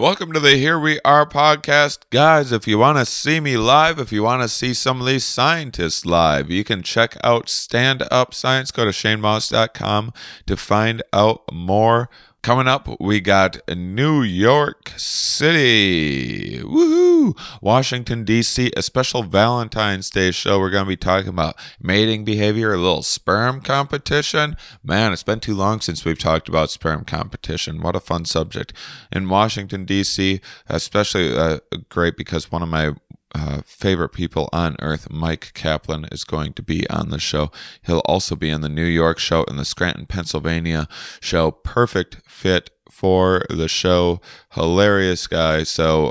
Welcome to the Here We Are podcast. Guys, if you want to see me live, if you want to see some of these scientists live, you can check out Stand Up Science. Go to shanemoss.com to find out more. Coming up, we got New York City, woohoo! Washington, D.C., a special Valentine's Day show. We're going to be talking about mating behavior, a little sperm competition. Man, it's been too long since we've talked about sperm competition. What a fun subject. In Washington, D.C., especially great because one of my favorite people on earth, Mike Kaplan, is going to be on the show. He'll also be in the New York show and the Scranton, Pennsylvania show. Perfect fit for the show. Hilarious guy. So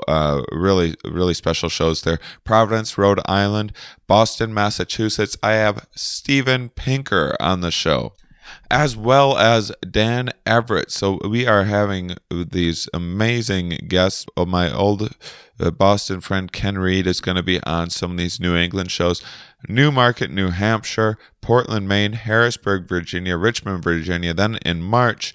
really special shows there. Providence, Rhode Island, Boston, Massachusetts. I have Steven Pinker on the show, as well as Dan Everett. So we are having these amazing guests. My old Boston friend Ken Reed is going to be on some of these New England shows. Newmarket, New Hampshire, Portland, Maine, Harrisburg, Virginia, Richmond, Virginia. Then in March,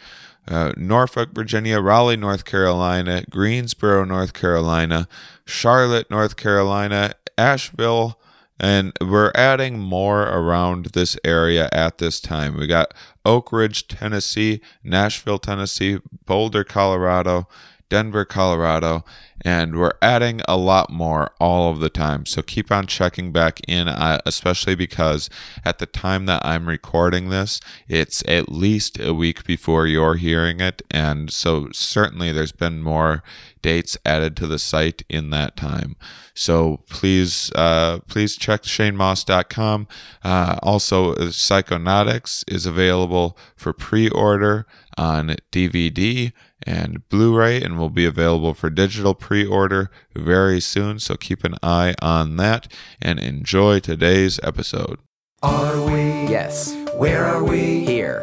Norfolk, Virginia, Raleigh, North Carolina, Greensboro, North Carolina, Charlotte, North Carolina, Asheville, and we're adding more around this area at this time. We got Oak Ridge, Tennessee, Nashville, Tennessee, Boulder, Colorado, Denver, Colorado, and we're adding a lot more all of the time. So keep on checking back in, especially because at the time that I'm recording this, it's at least a week before you're hearing it. And so certainly there's been more dates added to the site in that time. So please check shanemoss.com. Also, Psychonautics is available for pre-order on DVD and Blu-ray, and will be available for digital pre-order very soon, so keep an eye on that and enjoy today's episode. Are we? Yes. Where are we? Here.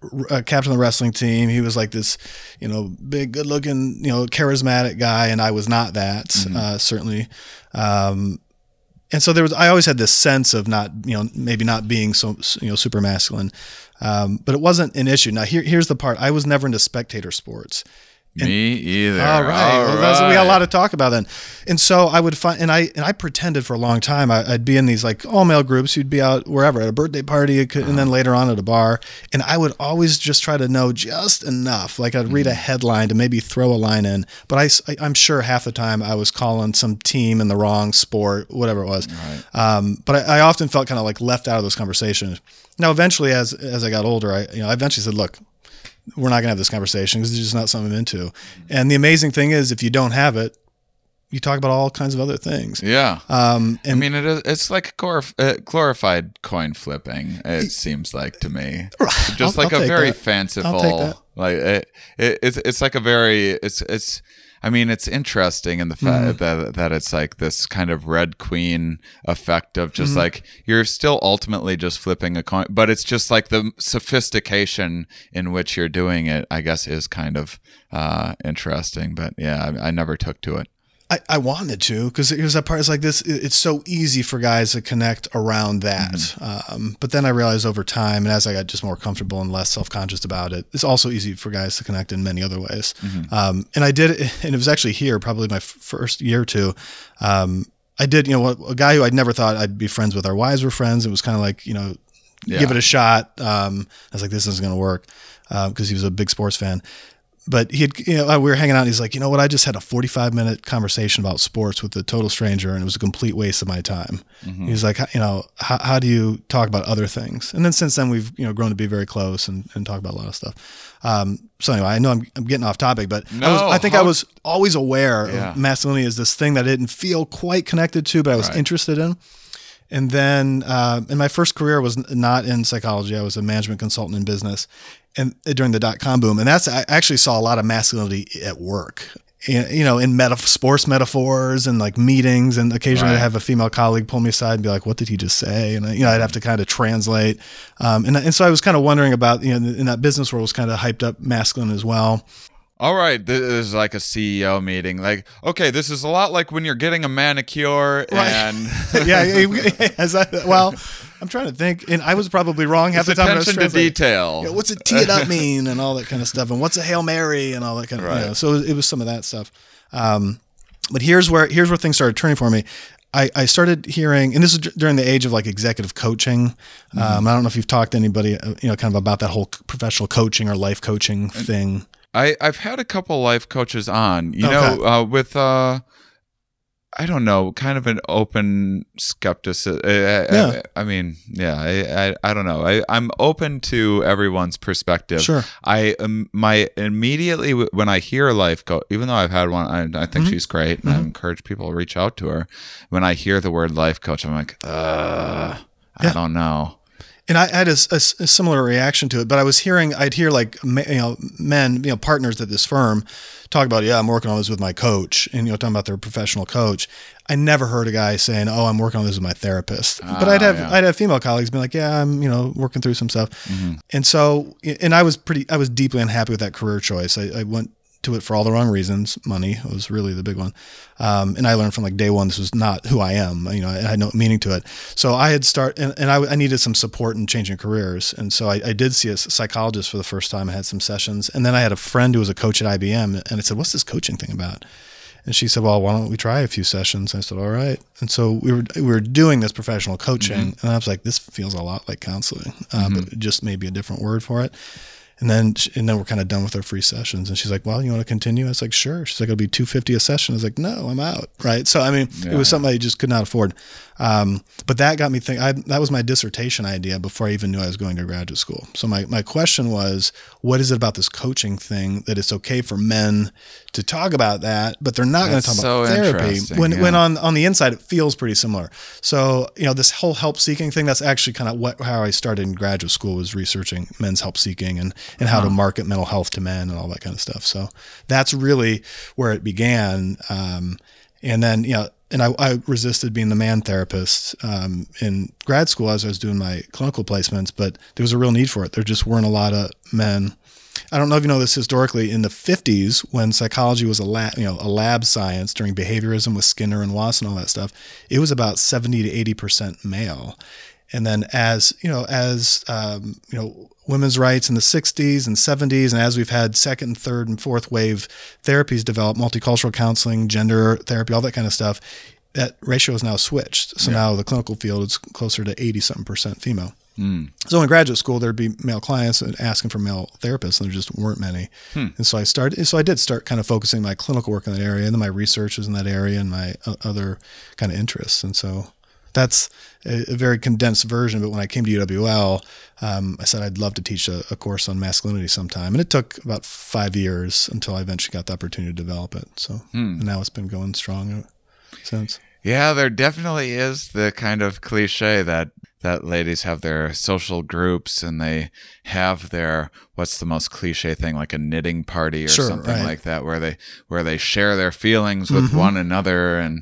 captain of the wrestling team. He was like this, you know, big, good looking, you know, charismatic guy. And I was not that, certainly. And so I always had this sense of not, you know, maybe not being so, you know, super masculine. But it wasn't an issue. Now here's the part. I was never into spectator sports. Me either. All right. Well, we had a lot to talk about then. And so I would find, and I pretended for a long time, I'd be in these like all male groups. You'd be out wherever at a birthday party, and then later on at a bar. And I would always just try to know just enough. Like I'd read a headline to maybe throw a line in, but I'm sure half the time I was calling some team in the wrong sport, whatever it was. Right. But I often felt kind of like left out of those conversations. Now, eventually as I got older, I eventually said, look, we're not going to have this conversation because it's just not something I'm into. And the amazing thing is, if you don't have it, you talk about all kinds of other things. Yeah. And I mean, it's like glorified coin flipping. It seems like to me, just I'll like a very fanciful, like it's like a very, it's, I mean, it's interesting in the fact that it's like this kind of Red Queen effect of just like you're still ultimately just flipping a coin, but it's just like the sophistication in which you're doing it, I guess, is kind of interesting. But yeah, I never took to it. I wanted to, because here's that part. It's like this. It's so easy for guys to connect around that. But then I realized over time, and as I got just more comfortable and less self-conscious about it, it's also easy for guys to connect in many other ways. And I did, and it was actually here, probably my first year or two. I did, you know, a guy who I'd never thought I'd be friends with. Our wives were friends. It was kind of like, you know, give it a shot. I was like, this isn't going to work, because he was a big sports fan. But he had, you know, we were hanging out and he's like, you know what? I just had a 45-minute conversation about sports with a total stranger and it was a complete waste of my time. He was like, you know, how do you talk about other things? And then since then we've, you know, grown to be very close and talk about a lot of stuff. So anyway, I know I'm getting off topic, but no, I was always aware of masculinity as this thing that I didn't feel quite connected to, but I was interested in. And then, and my first career was not in psychology. I was a management consultant in business, and during the dot-com boom. And I actually saw a lot of masculinity at work, and, you know, in sports metaphors and like meetings. And occasionally I'd have a female colleague pull me aside and be like, what did he just say? And I'd have to kind of translate. And so I was kind of wondering about, you know, in that business world was kind of hyped up masculine as well. All right, this is like a CEO meeting. Like, okay, this is a lot like when you're getting a manicure and... well, I'm trying to think, and I was probably wrong half the time. Attention to detail. You know, what's a tee it up mean and all that kind of stuff, and what's a Hail Mary and all that kind of... You know, so it was some of that stuff. But here's where things started turning for me. I started hearing, and this is during the age of like executive coaching. I don't know if you've talked to anybody, you know, kind of about that whole professional coaching or life coaching thing. I've had a couple life coaches on, you know, with, I don't know, kind of an open skepticism. I don't know. I'm open to everyone's perspective. Sure. I am immediately when I hear a life coach, even though I've had one, I think she's great, and I encourage people to reach out to her. When I hear the word life coach, I'm like, I don't know. And I had a similar reaction to it, but I'd hear like, you know, men, you know, partners at this firm talk about, I'm working on this with my coach, and, you know, talking about their professional coach. I never heard a guy saying, oh, I'm working on this with my therapist, but I'd have female colleagues be like, I'm, you know, working through some stuff. And so, and I was deeply unhappy with that career choice. I went to it for all the wrong reasons. Money was really the big one. And I learned from like day one, this was not who I am. You know, I had no meaning to it. So I had I needed some support in changing careers. And so I did see a psychologist for the first time. I had some sessions, and then I had a friend who was a coach at IBM, and I said, "What's this coaching thing about?" And she said, "Well, why don't we try a few sessions?" And I said, "All right." And so we were doing this professional coaching, mm-hmm. and I was like, "This feels a lot like counseling, mm-hmm. but just maybe a different word for it." And then we're kind of done with our free sessions. And she's like, "Well, you want to continue?" I was like, "Sure." She's like, "It'll be $250 a session." I was like, "No, I'm out." Right. So, I mean, It was something I just could not afford. But that got me thinking, that was my dissertation idea before I even knew I was going to graduate school. So my question was, what is it about this coaching thing that it's okay for men to talk about that, but they're not going to talk about therapy when on the inside, it feels pretty similar. So, you know, this whole help seeking thing, that's actually kind of how I started in graduate school, was researching men's help seeking and how to market mental health to men and all that kind of stuff. So that's really where it began. And then, you know, and I resisted being the man therapist in grad school as I was doing my clinical placements, but there was a real need for it. There just weren't a lot of men. I don't know if you know this historically. In the 50s, when psychology was a lab science during behaviorism with Skinner and Wass and all that stuff, it was about 70 to 80% male. And then as women's rights in the 60s and 70s, and as we've had second and third and fourth wave therapies develop, multicultural counseling, gender therapy, all that kind of stuff, that ratio is now switched. So now the clinical field is closer to 80-something% female. Mm. So in graduate school, there'd be male clients asking for male therapists, and there just weren't many. And so I did start kind of focusing my clinical work in that area, and then my research was in that area, and my other kind of interests. And so that's a very condensed version. But when I came to UWL, I said I'd love to teach a course on masculinity sometime. And it took about 5 years until I eventually got the opportunity to develop it. So and now it's been going strong since. Yeah, there definitely is the kind of cliche that ladies have their social groups and they have their, what's the most cliche thing, like a knitting party or something like that, where they share their feelings with one another,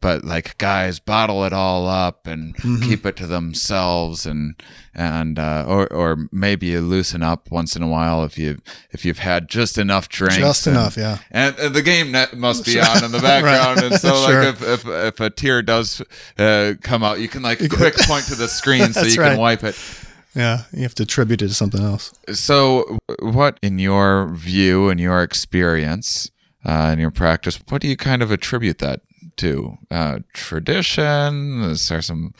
but like guys bottle it all up and keep it to themselves, or maybe you loosen up once in a while if you've had just enough drinks, and the game net must be on in the background, and so like if a tear does come out, you can like quick point to the screen so you can wipe it. Yeah, you have to attribute it to something else. So, what in your view and your experience and your practice, what do you kind of attribute that to? Tradition? Is there some?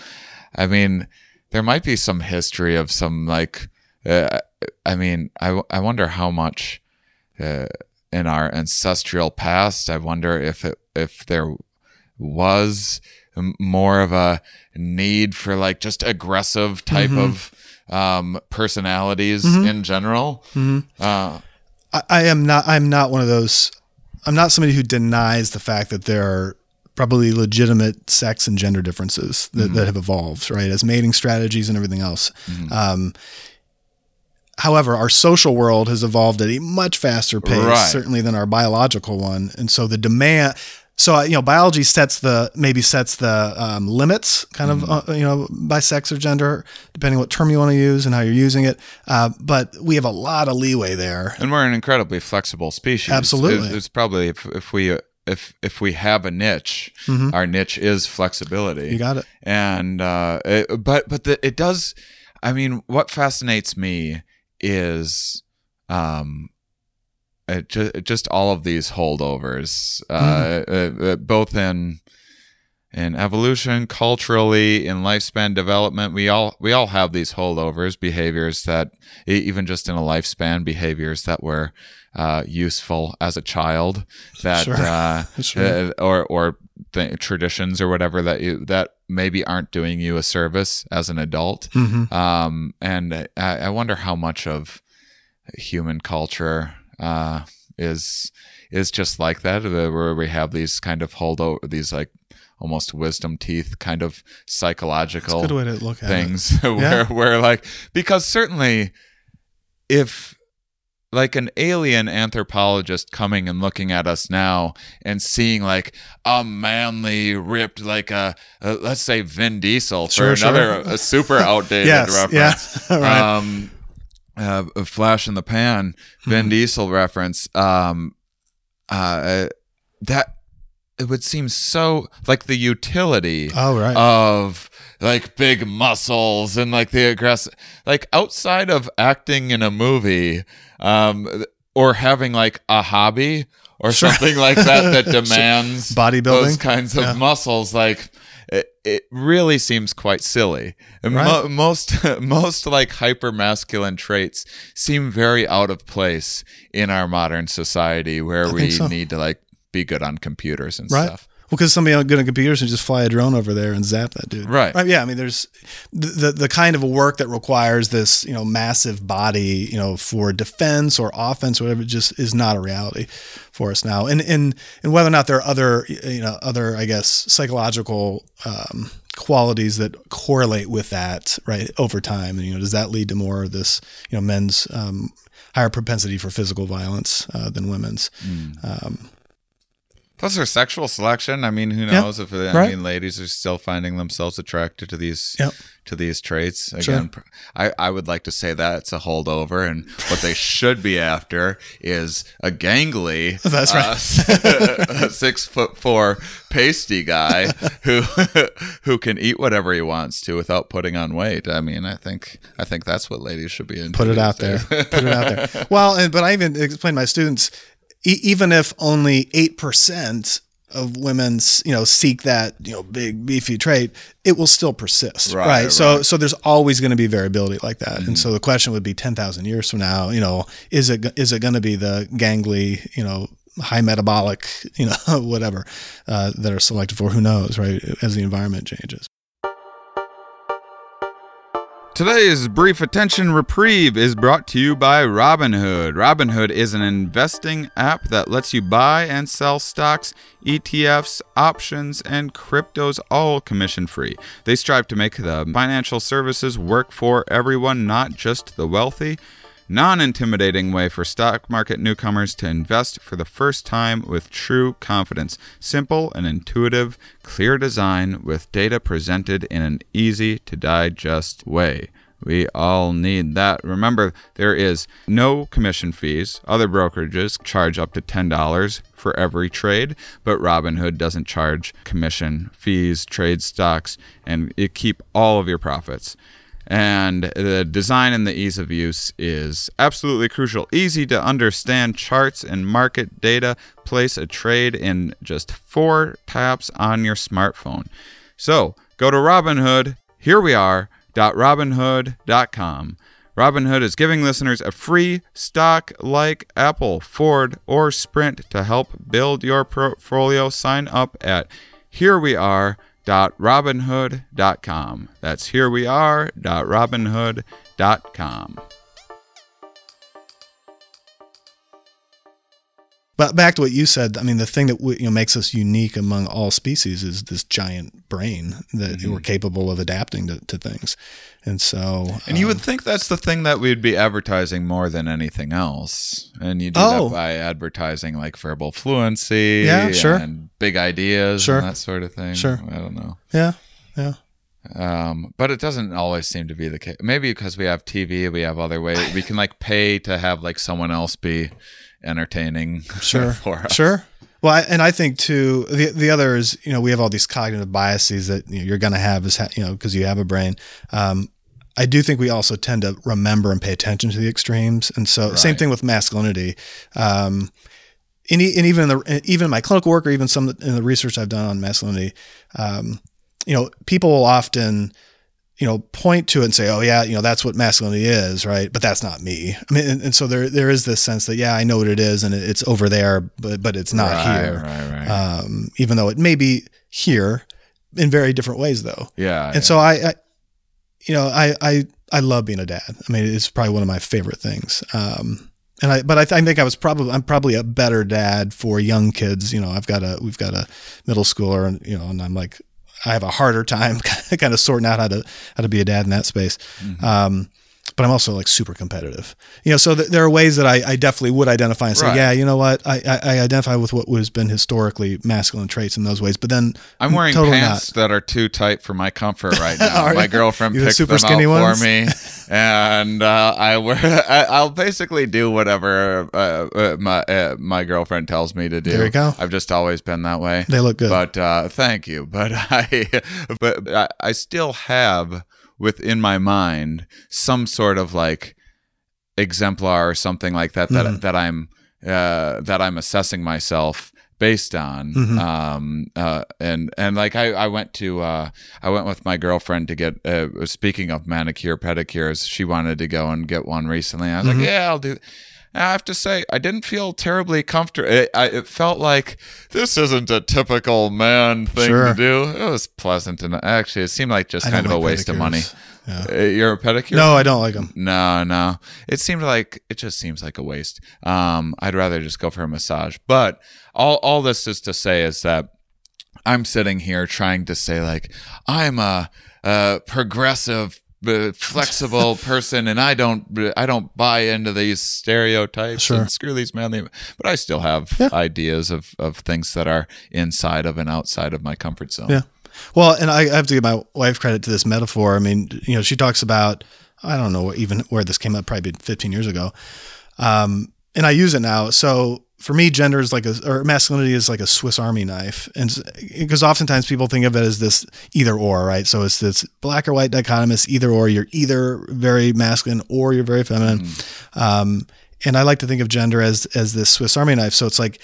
I mean, there might be some history of some like. I wonder how much in our ancestral past. I wonder if there was more of a need for like just aggressive type of personalities in general. I'm not one of those. I'm not somebody who denies the fact that there are probably legitimate sex and gender differences that have evolved, right, as mating strategies and everything else. However, our social world has evolved at a much faster pace, certainly, than our biological one. And so the demand... So, you know, biology sets the limits kind of, by sex or gender, depending what term you want to use and how you're using it. But we have a lot of leeway there. And we're an incredibly flexible species. Absolutely. It's probably if we have a niche, our niche is flexibility. You got it. And, it does, I mean, what fascinates me is, just all of these holdovers, both in evolution, culturally, in lifespan development, we all have these holdovers, behaviors that even just in a lifespan, behaviors that were useful as a child, that traditions or whatever that maybe aren't doing you a service as an adult, and I wonder how much of human culture is just like that, where we have these kind of holdover, these like almost wisdom teeth kind of psychological things where like, because certainly if like an alien anthropologist coming and looking at us now and seeing like a manly ripped, like a let's say Vin Diesel a super outdated reference. Yeah. Right. A flash in the pan Vin Diesel reference, that it would seem so like the utility of like big muscles and like the aggressive, like outside of acting in a movie, or having like a hobby or something like that that demands bodybuilding, those kinds of muscles, like it really seems quite silly. And most like hyper masculine traits seem very out of place in our modern society, where we need to like be good on computers and stuff. Well, because somebody good on computers and just fly a drone over there and zap that dude. Right. Yeah. I mean, there's the kind of work that requires this, you know, massive body, you know, for defense or offense, or whatever, just is not a reality for us now. And whether or not there are other, you know, I guess, psychological qualities that correlate with that, right, over time. And, you know, does that lead to more of this, you know, men's higher propensity for physical violence than women's? Plus, there's sexual selection. I mean, who knows if I mean, ladies are still finding themselves attracted to these traits. Again, I would like to say that it's a holdover, and what they should be after is a gangly, 6'4" pasty guy who can eat whatever he wants to without putting on weight. I mean, I think that's what ladies should be into. Put it out there. Well, but I even explained to my students, even if only 8% of women, you know, seek that, you know, big beefy trait, it will still persist, right? So there's always going to be variability like that, and so the question would be 10,000 years from now, you know, is it going to be the gangly, you know, high metabolic, you know, whatever that are selected for? Who knows, right? As the environment changes. Today's Brief Attention Reprieve is brought to you by Robinhood. Robinhood is an investing app that lets you buy and sell stocks, ETFs, options, and cryptos, all commission-free. They strive to make the financial services work for everyone, not just the wealthy. Non-intimidating way for stock market newcomers to invest for the first time with true confidence. Simple and intuitive, clear design with data presented in an easy-to-digest way. We all need that. Remember, there is no commission fees. Other brokerages charge up to $10 for every trade, but Robinhood doesn't charge commission fees, trade stocks, and it keep all of your profits. And the design and the ease of use is absolutely crucial. Easy to understand charts and market data. Place a trade in just 4 taps on your smartphone. So go to Robinhood. Here we are. .robinhood.com. Robinhood is giving listeners a free stock like Apple, Ford, or Sprint to help build your portfolio. Sign up at herewar.robinhood.com. That's herewar.robinhood.com. But back to what you said, I mean, the thing that makes us unique among all species is this giant brain that we're capable of adapting to things. And so... And you would think that's the thing that we'd be advertising more than anything else. And you do that by advertising like verbal fluency and big ideas and that sort of thing. I don't know. Yeah. But it doesn't always seem to be the case. Maybe because we have TV, we have other ways. We can like pay to have like someone else be... entertaining for us. Well, I think too, the other is, you know, we have all these cognitive biases that you're going to have as, you know, because you have a brain. I do think we also tend to remember and pay attention to the extremes. And so same thing with masculinity. And even in my clinical work, or even some in the research I've done on masculinity, you know, people will often, you know, point to it and say, oh yeah, you know, that's what masculinity is, right? But that's not me. I mean, and so there is this sense that, yeah, I know what it is and it's over there, but it's not here. Right. Even though it may be here in very different ways though. So I love being a dad. I mean, it's probably one of my favorite things. But I think I'm probably a better dad for young kids. You know, we've got a middle schooler, and, you know, and I'm like, I have a harder time kind of sorting out how to be a dad in that space. but I'm also like super competitive, you know, so there are ways that I definitely would identify and say, right. Yeah, you know what? I identify with what has been historically masculine traits in those ways, but then I'm wearing totally pants that are too tight for my comfort right now. My girlfriend picked them out for me and, I'll basically do whatever, my girlfriend tells me to do. There you go. I've just always been that way. They look good, but, thank you. But I still have, within my mind, some sort of like exemplar or something like that, mm-hmm. that I'm assessing myself based on. Mm-hmm. I went with my girlfriend to get, speaking of manicure pedicures, she wanted to go and get one recently. I was mm-hmm. like, yeah, I'll do. I have to say, I didn't feel terribly comfortable. It felt like this isn't a typical man thing to do. It was pleasant, and actually, it seemed like just kind of a waste of money. Yeah. You're a pedicure? No, I don't like them. No. It just seems like a waste. I'd rather just go for a massage. But all this is to say is that I'm sitting here trying to say, like, I'm a progressive, flexible person, and I don't buy into these stereotypes. Sure. And screw these manly, but I still have ideas of things that are inside of and outside of my comfort zone. Yeah. Well, and I have to give my wife credit to this metaphor. I mean, you know, she talks about, I don't know even where this came up, probably 15 years ago. And I use it now. So for me, gender is like or masculinity is like a Swiss Army knife. And because oftentimes people think of it as this either or, right? So it's this black or white dichotomous either or. You're either very masculine or you're very feminine. Mm-hmm. And I like to think of gender as this Swiss Army knife. So it's like,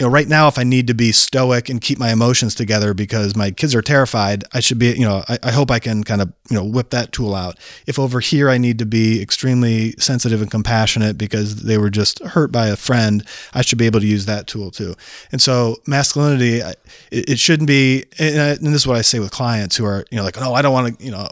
you know, right now, if I need to be stoic and keep my emotions together because my kids are terrified, I should be, you know, I hope I can kind of, you know, whip that tool out. If over here I need to be extremely sensitive and compassionate because they were just hurt by a friend, I should be able to use that tool too. And so masculinity, it shouldn't be, and this is what I say with clients who are, you know, like, oh, I don't want to, you know,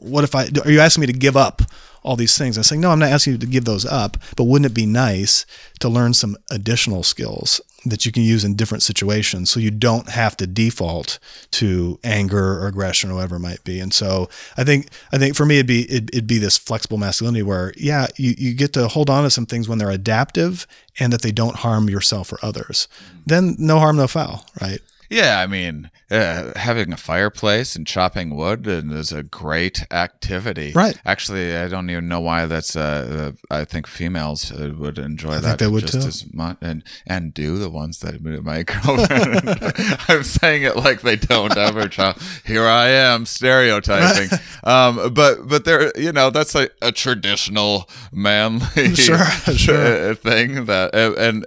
what if are you asking me to give up all these things? I'm saying, no, I'm not asking you to give those up, but wouldn't it be nice to learn some additional skills that you can use in different situations so you don't have to default to anger or aggression or whatever it might be? And so I think for me, it'd be this flexible masculinity where, yeah, you get to hold on to some things when they're adaptive and that they don't harm yourself or others. Then no harm, no foul, right? Yeah, I mean, having a fireplace and chopping wood is a great activity. Right. Actually, I don't even know why that's. I think females would enjoy that just too. As much, and do the ones that my girlfriend. I'm saying it like they don't ever chop. Here I am stereotyping. But there, you know, that's like a traditional manly sure. thing that, and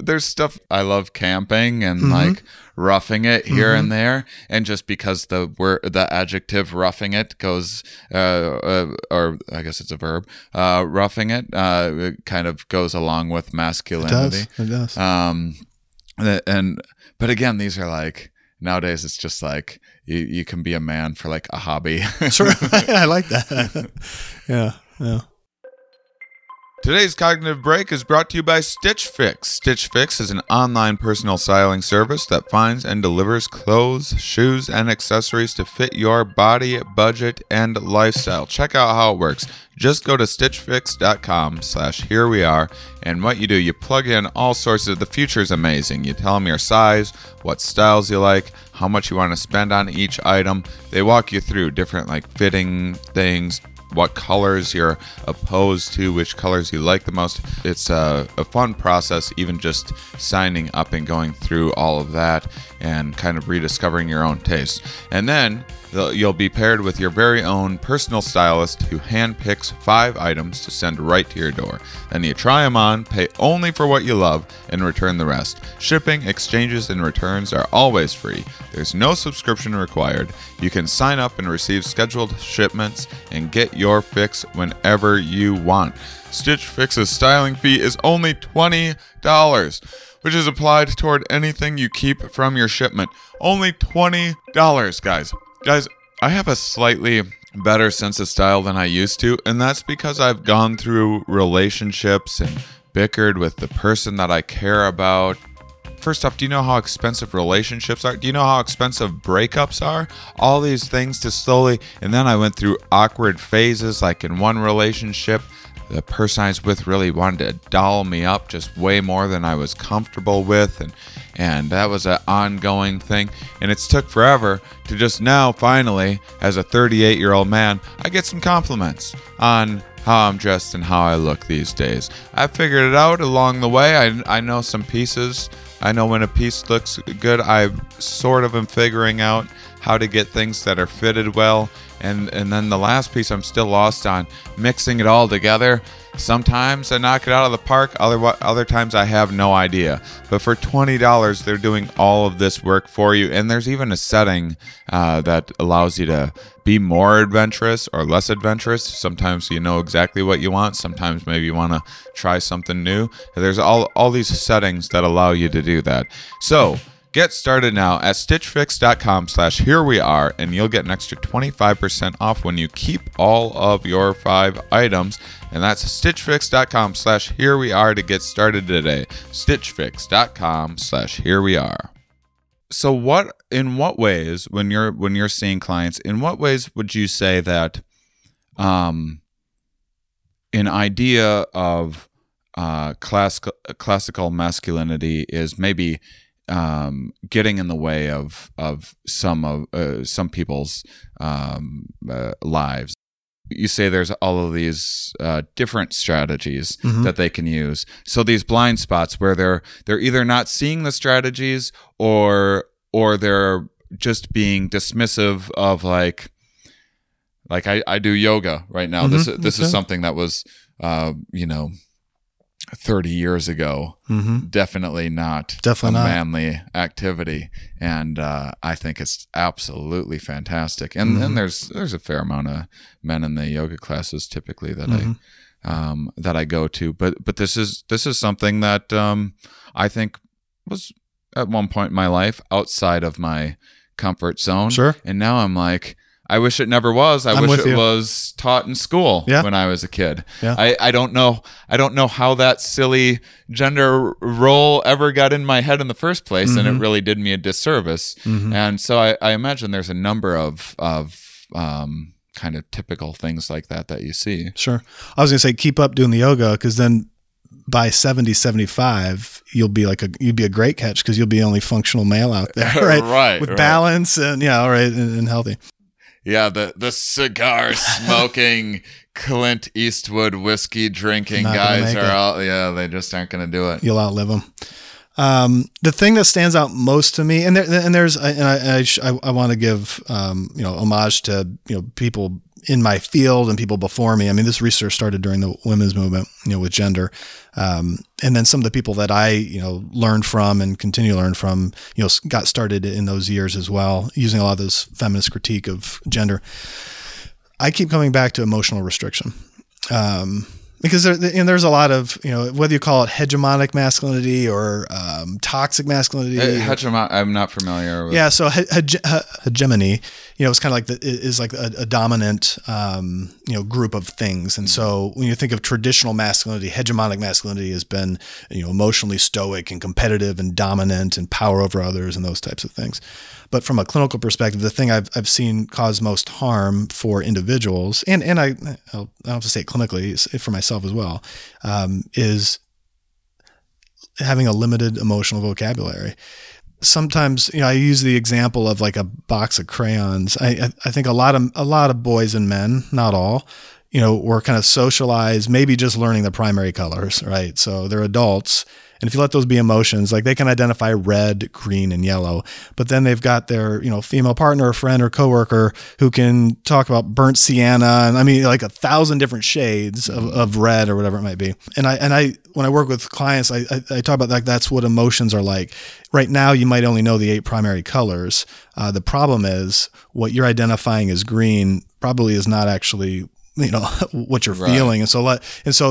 there's stuff. I love camping and mm-hmm. like roughing it here mm-hmm. and there, and just because the adjective roughing it goes or I guess it's a verb, roughing it kind of goes along with masculinity. It does. But again, these are like, nowadays it's just like you can be a man for like a hobby. Sure. I like that. yeah. Today's Cognitive Break is brought to you by Stitch Fix. Stitch Fix is an online personal styling service that finds and delivers clothes, shoes, and accessories to fit your body, budget, and lifestyle. Check out how it works. Just go to stitchfix.com/herewere, and what you do, you plug in all sorts of, the future's amazing. You tell them your size, what styles you like, how much you want to spend on each item. They walk you through different like fitting things, what colors you're opposed to, which colors you like the most. It's a fun process, even just signing up and going through all of that and kind of rediscovering your own taste. And then you'll be paired with your very own personal stylist who handpicks 5 items to send right to your door. Then you try them on, pay only for what you love, and return the rest. Shipping, exchanges, and returns are always free. There's no subscription required. You can sign up and receive scheduled shipments and get your fix whenever you want. Stitch Fix's styling fee is only $20, which is applied toward anything you keep from your shipment. Only $20, guys. Guys, I have a slightly better sense of style than I used to, and that's because I've gone through relationships and bickered with the person that I care about First off, do you know how expensive relationships are? Do you know how expensive breakups are? All these things to slowly, and then I went through awkward phases, like in one relationship, the person I was with really wanted to doll me up just way more than I was comfortable with, and that was an ongoing thing, and it's took forever to just now, finally, as a 38-year-old man, I get some compliments on how I'm dressed and how I look these days. I figured it out along the way. I know some pieces. I know when a piece looks good. I sort of am figuring out how to get things that are fitted well. And then the last piece I'm still lost on, mixing it all together. Sometimes I knock it out of the park, other times I have no idea. But for $20, they're doing all of this work for you. And there's even a setting that allows you to be more adventurous or less adventurous. Sometimes you know exactly what you want. Sometimes maybe you want to try something new. There's all these settings that allow you to do that. So get started now at stitchfix.com/hereware, and you'll get an extra 25% off when you keep all of your 5 items. And that's stitchfix.com/hereware to get started today. Stitchfix.com/hereware. So in what ways, when you're seeing clients, in what ways would you say that an idea of classical masculinity is maybe getting in the way of some people's lives? You say there's all of these different strategies that they can use. So these blind spots where they're either not seeing the strategies or they're just being dismissive of like I do yoga right now. This is something that was 30 years ago, definitely not manly activity, and I think it's absolutely fantastic. And then there's a fair amount of men in the yoga classes typically that I go to, but this is something that I think was at one point in my life outside of my comfort zone. Sure. And now I'm like, I wish it never was. I wish it was taught in school when I was a kid. Yeah. I don't know how that silly gender role ever got in my head in the first place, and it really did me a disservice. And so I imagine there's a number of kind of typical things like that you see. Sure. I was going to say keep up doing the yoga, because then by 70, 75, you'd be a great catch, because you'll be only functional male out there, right? With balance and healthy. Yeah, the cigar smoking, Clint Eastwood whiskey drinking guys are out. Yeah, they just aren't going to do it. You'll outlive them. The thing that stands out most to me, I want to give homage to people in my field and people before me. I mean, this research started during the women's movement, with gender. And then some of the people that I, learned from and continue to learn from, got started in those years as well, using a lot of this feminist critique of gender. I keep coming back to emotional restriction. Because there's a lot of, whether you call it hegemonic masculinity or toxic masculinity. I'm not familiar with. Yeah, so hegemony, it's kind of like a dominant, group of things. And so when you think of traditional masculinity, hegemonic masculinity has been, emotionally stoic and competitive and dominant and power over others and those types of things. But from a clinical perspective, the thing I've seen cause most harm for individuals, and I don't have to say it clinically, for myself as well, is having a limited emotional vocabulary. Sometimes, I use the example of like a box of crayons. I think a lot of boys and men, not all, were kind of socialized, maybe just learning the primary colors, right? So they're adults. And if you let those be emotions, like they can identify red, green, and yellow, but then they've got their, female partner or friend or coworker who can talk about burnt sienna and 1,000 different shades of red or whatever it might be. And I, when I work with clients, I talk about that's what emotions are like. Right now, you might only know the 8 primary colors. The problem is what you're identifying as green probably is not actually what you're feeling. And so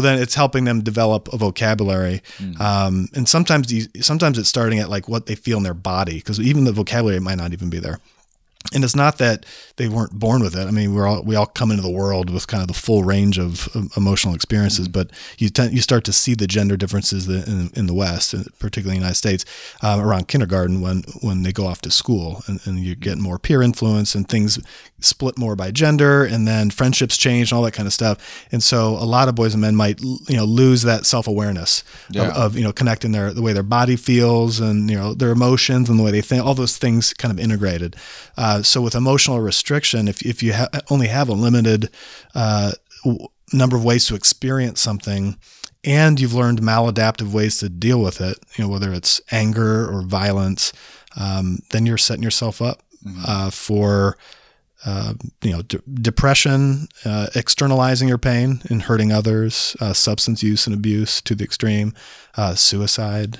then it's helping them develop a vocabulary. And sometimes it's starting at like what they feel in their body, because even the vocabulary might not even be there. And it's not that they weren't born with it. I mean, we all come into the world with kind of the full range of emotional experiences, mm-hmm. but you start to see the gender differences in the West, particularly in the United States, around kindergarten when they go off to school and you get more peer influence and things split more by gender, and then friendships change and all that kind of stuff. And so a lot of boys and men might, lose that self-awareness of connecting the way their body feels and, their emotions and the way they think, all those things kind of integrated. So with emotional restriction, if you only have a limited number of ways to experience something, and you've learned maladaptive ways to deal with it, whether it's anger or violence, then you're setting yourself up for depression, externalizing your pain and hurting others, substance use and abuse to the extreme, suicide.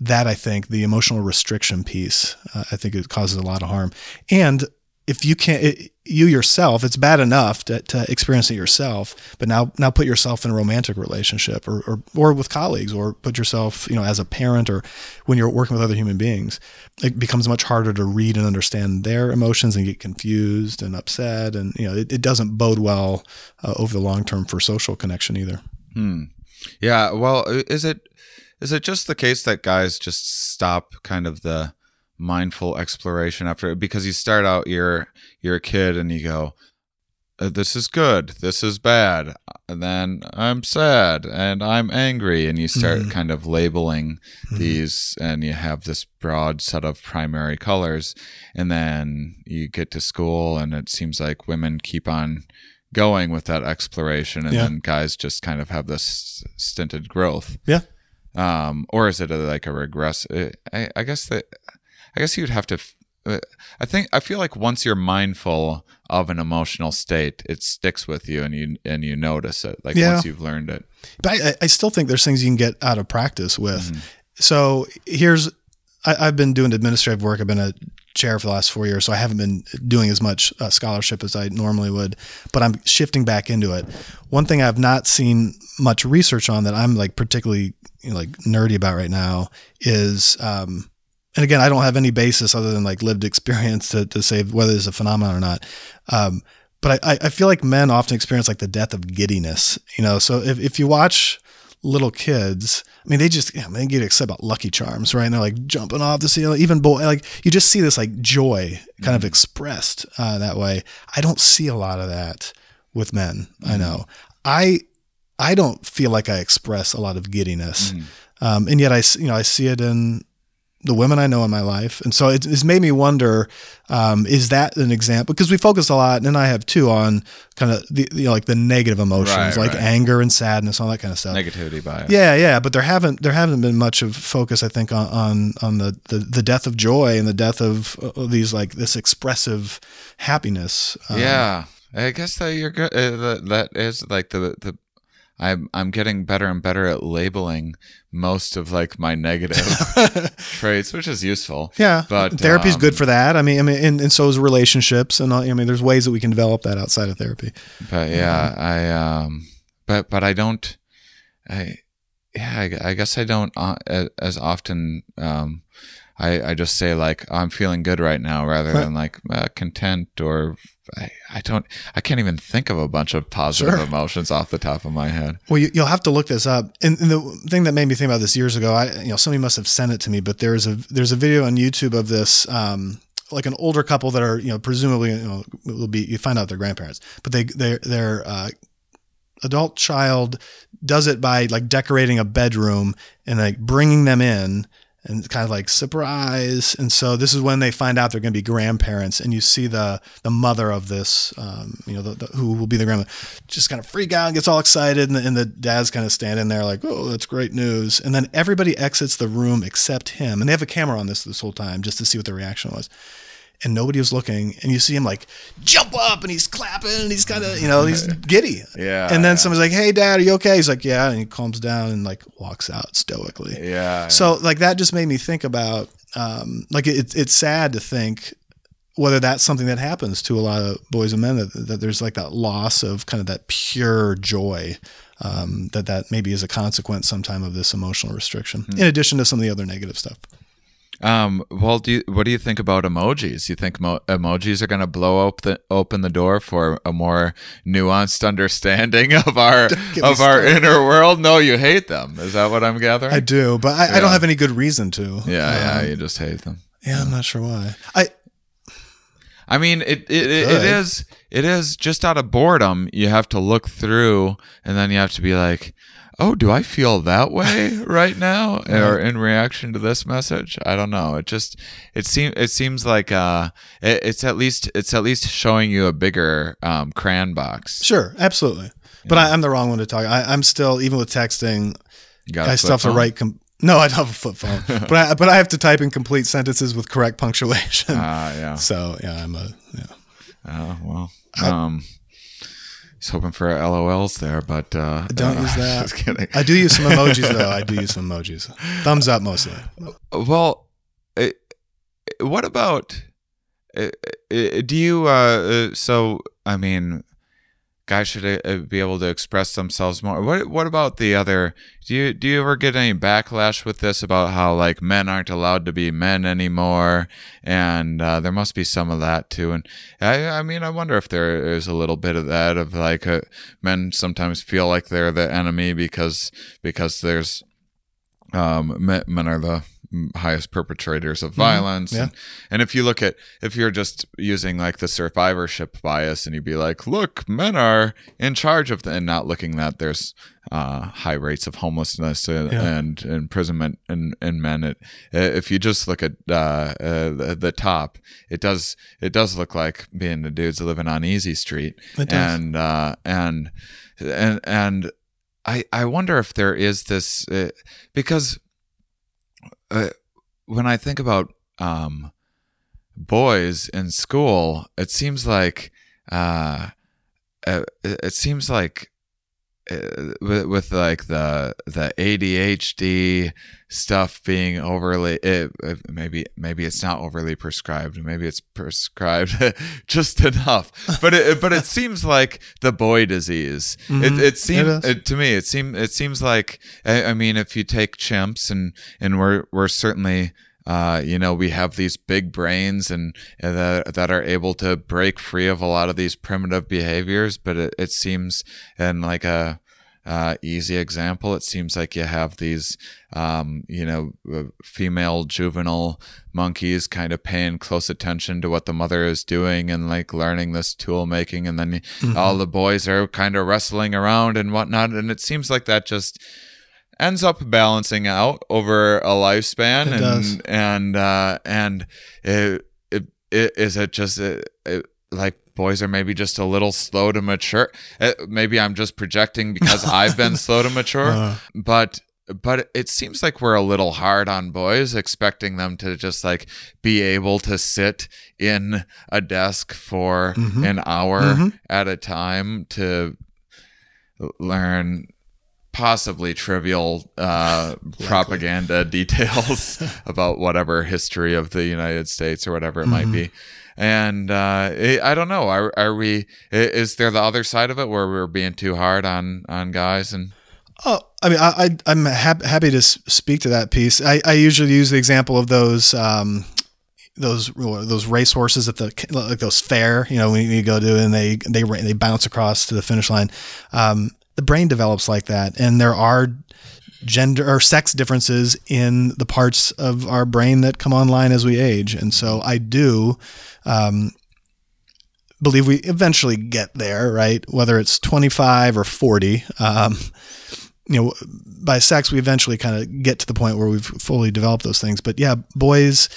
That I think the emotional restriction piece, I think it causes a lot of harm. And if you can't, you yourself, it's bad enough to experience it yourself, but now put yourself in a romantic relationship or with colleagues, or put yourself, as a parent, or when you're working with other human beings, it becomes much harder to read and understand their emotions and get confused and upset. And, it doesn't bode well over the long term for social connection either. Hmm. Yeah. Well, is it just the case that guys just stop kind of the mindful exploration after? Because you start out, you're a kid and you go, this is good, this is bad, and then I'm sad and I'm angry, and you start kind of labeling these, and you have this broad set of primary colors, and then you get to school and it seems like women keep on going with that exploration, and then guys just kind of have this stinted growth. Yeah. Or is it like a regress? I guess you'd have to. I feel like once you're mindful of an emotional state, it sticks with you, and you notice it. Like once you've learned it. But I still think there's things you can get out of practice with. Mm-hmm. So I've been doing administrative work. I've been a chair for the last 4 years, so I haven't been doing as much scholarship as I normally would, but I'm shifting back into it. One thing I've not seen much research on that I'm like particularly nerdy about right now is, and again, I don't have any basis other than like lived experience to say whether it's a phenomenon or not. But I feel like men often experience like the death of giddiness, so if you watch little kids, they get excited about Lucky Charms, right? And they're like jumping off the ceiling, even boy, like you just see this like joy kind of expressed that way. I don't see a lot of that with men. I know. I don't feel like I express a lot of giddiness. And yet I see it in the women I know in my life. And so it's made me wonder, is that an example? Because we focus a lot, and I have too, on kind of the, like the negative emotions, anger and sadness, all that kind of stuff. Negativity bias. Yeah. But there haven't been much of focus, I think, on the death of joy and the death of these, like this expressive happiness. I guess that you're good. That is like the I'm getting better and better at labeling most of like my negative traits, which is useful. Yeah, but therapy's good for that. And so is relationships, and there's ways that we can develop that outside of therapy. But I don't. I guess I don't as often. I just say like, I'm feeling good right now, rather than like content, or I can't even think of a bunch of positive emotions off the top of my head. Well, you'll have to look this up. And the thing that made me think about this years ago, somebody must have sent it to me, but there's a video on YouTube of this, like an older couple that are, presumably, you find out they're grandparents, but their adult child does it by like decorating a bedroom and like bringing them in. And it's kind of like surprise. And so this is when they find out they're going to be grandparents, and you see the mother of this, who will be the grandmother, just kind of freak out and gets all excited. And the dad's kind of standing there like, oh, that's great news. And then everybody exits the room except him. And they have a camera on this whole time just to see what the reaction was. And nobody was looking, and you see him like jump up, and he's clapping, and he's kind of, he's giddy. Yeah. And then somebody's like, "Hey, Dad, are you okay?" He's like, "Yeah," and he calms down and like walks out stoically. Yeah. So like that just made me think about, like it's sad to think whether that's something that happens to a lot of boys and men, that there's like that loss of kind of that pure joy, that maybe is a consequence sometime of this emotional restriction, in addition to some of the other negative stuff. Well, what do you think about emojis? You think emojis are going to blow up open the door for a more nuanced understanding of our inner world? No, you hate them. Is that what I'm gathering? I do, but I don't have any good reason to. Yeah, you just hate them. Yeah, I'm not sure why. I mean, it is just out of boredom. You have to look through, and then you have to be like, oh, do I feel that way right now, or in reaction to this message? I don't know. It seems like it's at least showing you a bigger crayon box. Sure, absolutely. But I'm the wrong one to talk. I'm still, even with texting, I still have to write. No, I don't have a flip phone, but I have to type in complete sentences with correct punctuation. Yeah. So I'm a well. He's hoping for LOLs there, but don't use that. Just kidding. I do use some emojis, though. Thumbs up mostly. Well, what about? Do you? So, I mean, guys should be able to express themselves more. What about the other? Do you ever get any backlash with this about how like men aren't allowed to be men anymore, and there must be some of that too? And I mean, I wonder if there is a little bit of that, of like men sometimes feel like they're the enemy because there's men are the highest perpetrators of violence. Mm-hmm. Yeah. And if you look at, if you're just using like the survivorship bias and you'd be like, look, men are in charge of and not looking that there's high rates of homelessness and imprisonment in men. If you just look at the top, it does look like being the dudes living on Easy Street. It does. And I wonder if there is this because when I think about boys in school, it seems like with like the ADHD stuff being overly, maybe it's not overly prescribed, maybe it's prescribed just enough. But it seems like the boy disease. Mm-hmm. It seems like, I mean, if you take chimps and we're certainly. We have these big brains and that are able to break free of a lot of these primitive behaviors. But it seems, and like a easy example, it seems like you have these, female juvenile monkeys kind of paying close attention to what the mother is doing and like learning this tool making, and then mm-hmm. all the boys are kind of wrestling around and whatnot. And it seems like that just ends up balancing out over a lifespan. Is it just boys are maybe just a little slow to mature? Maybe I'm just projecting because I've been slow to mature, but it seems like we're a little hard on boys, expecting them to just like be able to sit in a desk for mm-hmm. an hour mm-hmm. at a time to learn possibly trivial propaganda details about whatever history of the United States or whatever it mm-hmm. might be. And I don't know, are we, is there the other side of it where we're being too hard on guys? And I'm happy to speak to that piece. I usually use the example of those race horses at the, like those fair, when you go to, and they bounce across to the finish line. The brain develops like that, and there are gender or sex differences in the parts of our brain that come online as we age. And so I do believe we eventually get there, right? Whether it's 25 or 40, by sex, we eventually kind of get to the point where we've fully developed those things. But yeah, boys'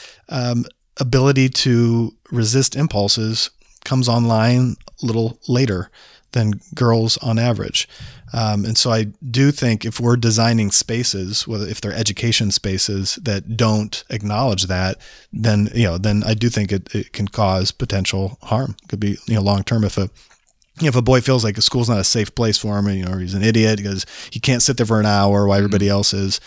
ability to resist impulses comes online a little later than girls on average. And so I do think if we're designing spaces, whether if they're education spaces that don't acknowledge that, then I do think it can cause potential harm. It could be, long-term if a if a boy feels like school's not a safe place for him, or he's an idiot because he can't sit there for an hour while everybody else is,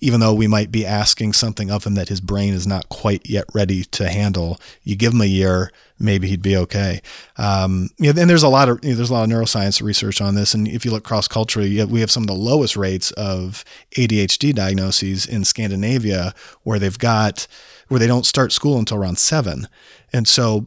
even though we might be asking something of him that his brain is not quite yet ready to handle, you give him a year, maybe he'd be okay. And there's a lot of, there's a lot of neuroscience research on this. And if you look cross culturally, we have some of the lowest rates of ADHD diagnoses in Scandinavia, where they've got, where they don't start school until around 7. And so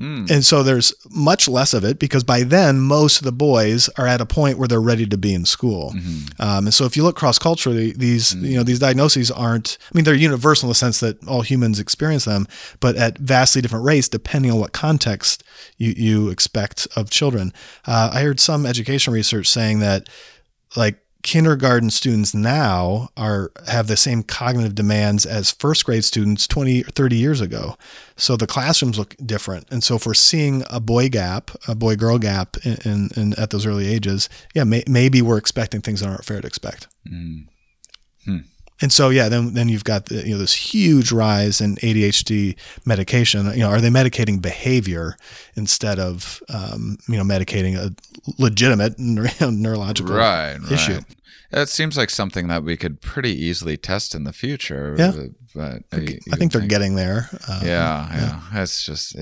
there's much less of it, because by then most of the boys are at a point where they're ready to be in school. Mm-hmm. And so if you look cross-culturally, these, these diagnoses aren't, they're universal in the sense that all humans experience them, but at vastly different rates, depending on what context you expect of children. I heard some education research saying that kindergarten students now have the same cognitive demands as first grade students 20 or 30 years ago. So the classrooms look different. And so if we're seeing a boy gap, a boy girl gap in at those early ages, maybe we're expecting things that aren't fair to expect. And so, then you've got this huge rise in ADHD medication. Are they medicating behavior instead of medicating a legitimate neurological issue? Right. That seems like something that we could pretty easily test in the future. Yeah, but I think they're getting there. Yeah. It's just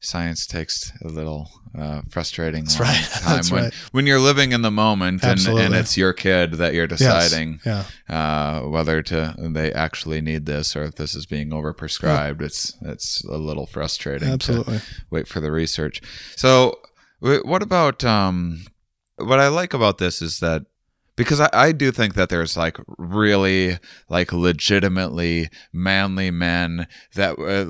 science takes a little frustrating time when you're living in the moment and it's your kid that you're deciding whether they actually need this or if this is being overprescribed. It's a little frustrating to wait for the research. So what about what I like about this is that, because I do think that there's really legitimately manly men that were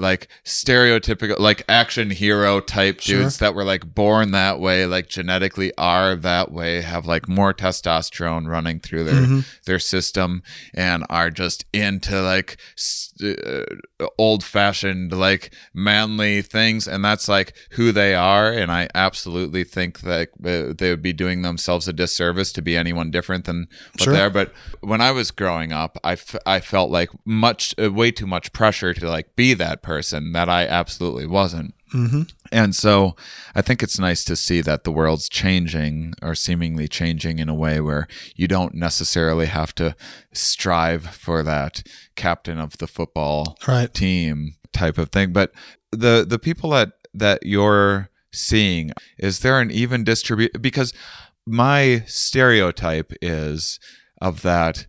stereotypical action hero type dudes that were born that way, genetically are that way, have more testosterone running through their system, and are just into old fashioned manly things, and that's who they are. And I absolutely think that they would be doing themselves a disservice to be anyone different than what they are. But when I was growing up, I felt way too much pressure to be that person that I absolutely wasn't. Mm-hmm. And so I think it's nice to see that the world's changing, or seemingly changing, in a way where you don't necessarily have to strive for that captain of the football team type of thing. But the people that you're seeing, is there an even distribution? Because my stereotype is of that,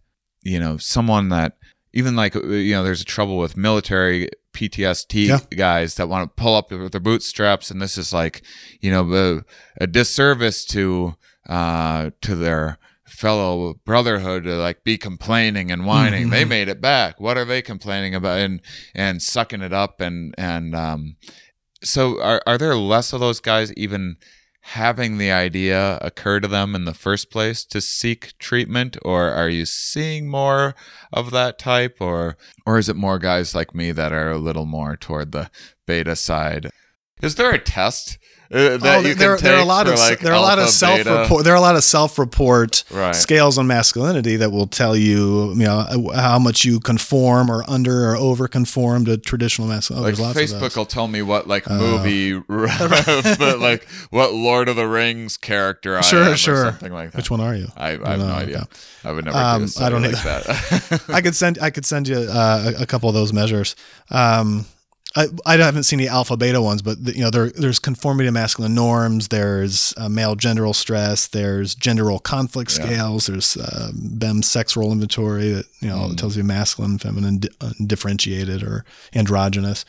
someone that even there's a trouble with military PTSD guys that want to pull up with their bootstraps, and this is a disservice to their fellow brotherhood to be complaining and whining. Mm-hmm. They made it back. What are they complaining about? And sucking it up and so are there less of those guys even having the idea occur to them in the first place to seek treatment? Or are you seeing more of that type, or is it more guys like me that are a little more toward the beta side? Is there a test that you can take? There are a lot of self-report. There are a lot of self-report scales on masculinity that will tell you, how much you conform or under or over conform to traditional masculinity. Facebook will tell me what movie, but what Lord of the Rings character I am, or something like that. Which one are you? I have no idea. Yeah. I would never do something that. I could send you a couple of those measures. I haven't seen the alpha beta ones, but there's conformity to masculine norms. There's male gender role stress. There's gender role conflict scales. There's Bem Sex Role Inventory that tells you masculine, feminine, differentiated, or androgynous.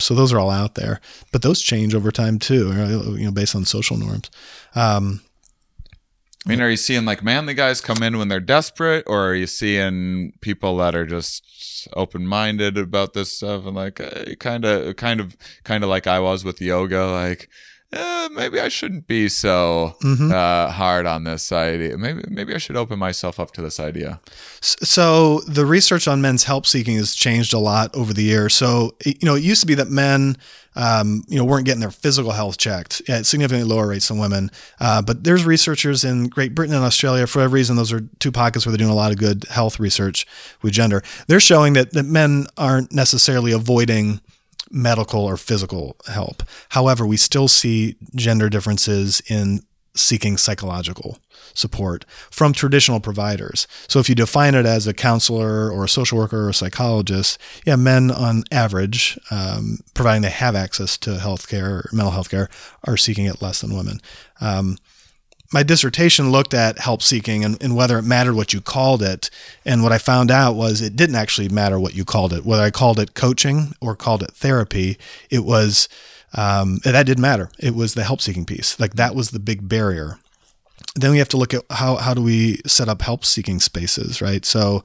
So those are all out there, but those change over time too, based on social norms. Are you seeing manly guys come in when they're desperate, or are you seeing people that are just open-minded about this stuff and kind of like I was with yoga, maybe I shouldn't be so hard on this idea. Maybe I should open myself up to this idea. So the research on men's help seeking has changed a lot over the years. So, it used to be that men, weren't getting their physical health checked at significantly lower rates than women. But there's researchers in Great Britain and Australia, for whatever reason, those are two pockets where they're doing a lot of good health research with gender. They're showing that men aren't necessarily avoiding medical or physical help. However, we still see gender differences in seeking psychological support from traditional providers. So if you define it as a counselor or a social worker or a psychologist, yeah, men on average, providing they have access to healthcare or mental health care, are seeking it less than women. My dissertation looked at help seeking and whether it mattered what you called it. And what I found out was it didn't actually matter what you called it, whether I called it coaching or called it therapy. It was, that didn't matter. It was the help seeking piece. Like that was the big barrier. Then we have to look at how do we set up help seeking spaces, right? So,